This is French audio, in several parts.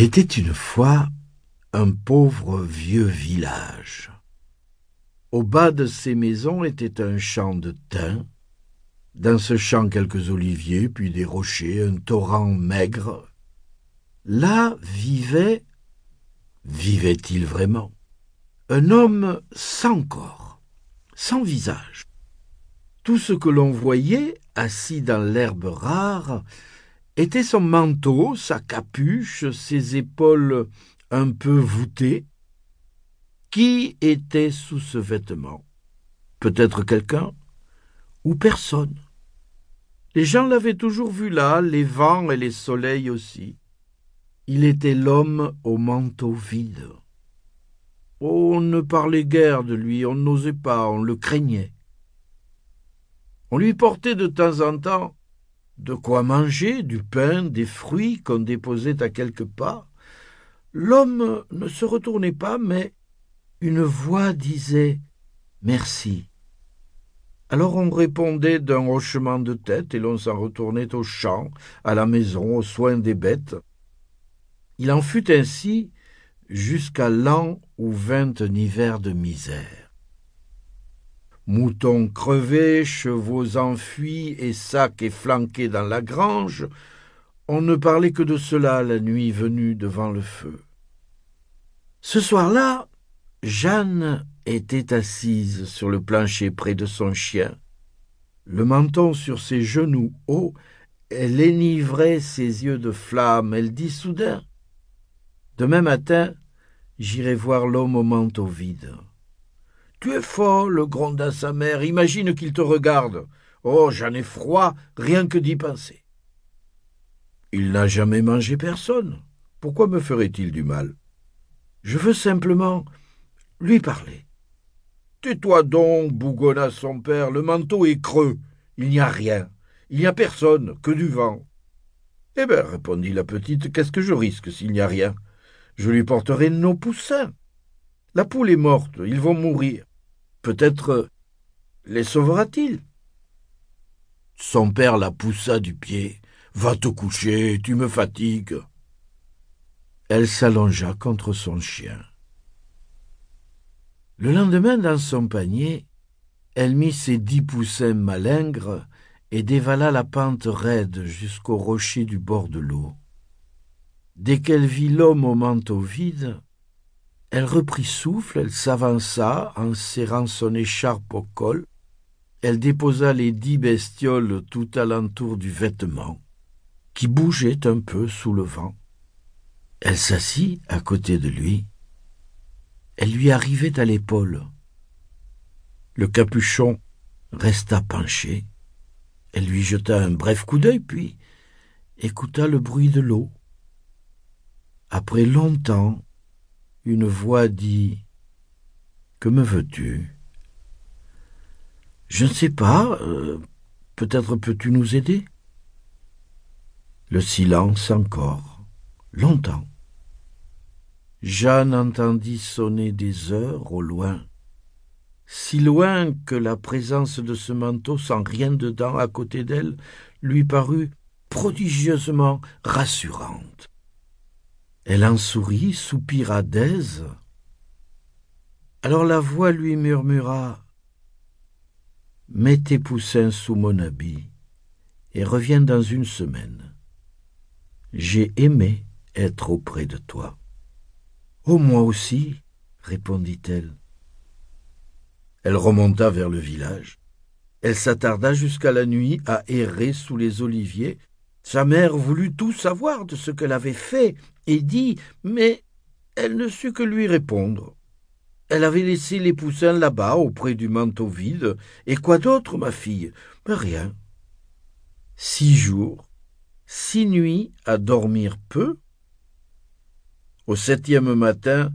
J'étais une fois un pauvre vieux village. Au bas de ces maisons était un champ de thym. Dans ce champ, quelques oliviers, puis des rochers, un torrent maigre. Là vivait-il vraiment, un homme sans corps, sans visage. Tout ce que l'on voyait, assis dans l'herbe rare, était son manteau, sa capuche, ses épaules un peu voûtées. Qui était sous ce vêtement? Peut-être quelqu'un ou personne. Les gens l'avaient toujours vu là, les vents et les soleils aussi. Il était l'homme au manteau vide. On ne parlait guère de lui, on n'osait pas, on le craignait. On lui portait de temps en temps de quoi manger, du pain, des fruits qu'on déposait à quelques pas. L'homme ne se retournait pas, mais une voix disait « Merci ». Alors on répondait d'un hochement de tête et l'on s'en retournait au champ, à la maison, aux soins des bêtes. Il en fut ainsi jusqu'à l'an où vint un hiver de misère. Moutons crevés, chevaux enfuis et sacs efflanqués dans la grange, on ne parlait que de cela la nuit venue devant le feu. Ce soir-là, Jeanne était assise sur le plancher près de son chien. Le menton sur ses genoux hauts, elle enivrait ses yeux de flamme. Elle dit soudain : « Demain matin, j'irai voir l'homme au manteau vide. » « Tu es folle !» gronda sa mère. « Imagine qu'il te regarde. Oh, j'en ai froid, rien que d'y penser. »« Il n'a jamais mangé personne. Pourquoi me ferait-il du mal ? » ?»« Je veux simplement lui parler. »« Tais-toi donc, bougonna son père. Le manteau est creux. Il n'y a rien. Il n'y a personne, que du vent. »« Eh bien, répondit la petite, qu'est-ce que je risque s'il n'y a rien ? Je lui porterai nos poussins. La poule est morte, ils vont mourir. Peut-être les sauvera-t-il. » Son père la poussa du pied. « Va te coucher, tu me fatigues. » Elle s'allongea contre son chien. Le lendemain, dans son panier, elle mit ses 10 poussins malingres et dévala la pente raide jusqu'au rocher du bord de l'eau. Dès qu'elle vit l'homme au manteau vide, elle reprit souffle, elle s'avança en serrant son écharpe au col. Elle déposa les 10 bestioles tout alentour du vêtement, qui bougeait un peu sous le vent. Elle s'assit à côté de lui. Elle lui arrivait à l'épaule. Le capuchon resta penché. Elle lui jeta un bref coup d'œil, puis écouta le bruit de l'eau. Après longtemps, une voix dit : « Que me veux-tu ? » ?»« Je ne sais pas, peut-être peux-tu nous aider ? » Le silence encore, longtemps. Jeanne entendit sonner des heures au loin, si loin que la présence de ce manteau sans rien dedans à côté d'elle lui parut prodigieusement rassurante. Elle en sourit, soupira d'aise. Alors la voix lui murmura : « Mets tes poussins sous mon habit et reviens dans une semaine. J'ai aimé être auprès de toi. » « Oh, moi aussi, » répondit-elle. Elle remonta vers le village. Elle s'attarda jusqu'à la nuit à errer sous les oliviers. Sa mère voulut tout savoir de ce qu'elle avait fait et dit, mais elle ne sut que lui répondre. Elle avait laissé les poussins là-bas, auprès du manteau vide. Et quoi d'autre, ma fille ? Rien. 6 jours, 6 nuits à dormir peu. Au 7e matin,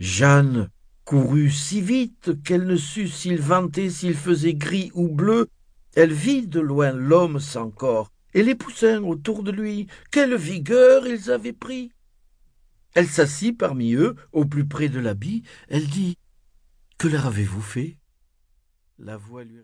Jeanne courut si vite qu'elle ne sut s'il ventait, s'il faisait gris ou bleu. Elle vit de loin l'homme sans corps. Et les poussins autour de lui, quelle vigueur ils avaient pris! Elle s'assit parmi eux, au plus près de l'habit. Elle dit : « Que leur avez-vous fait ? » La voix lui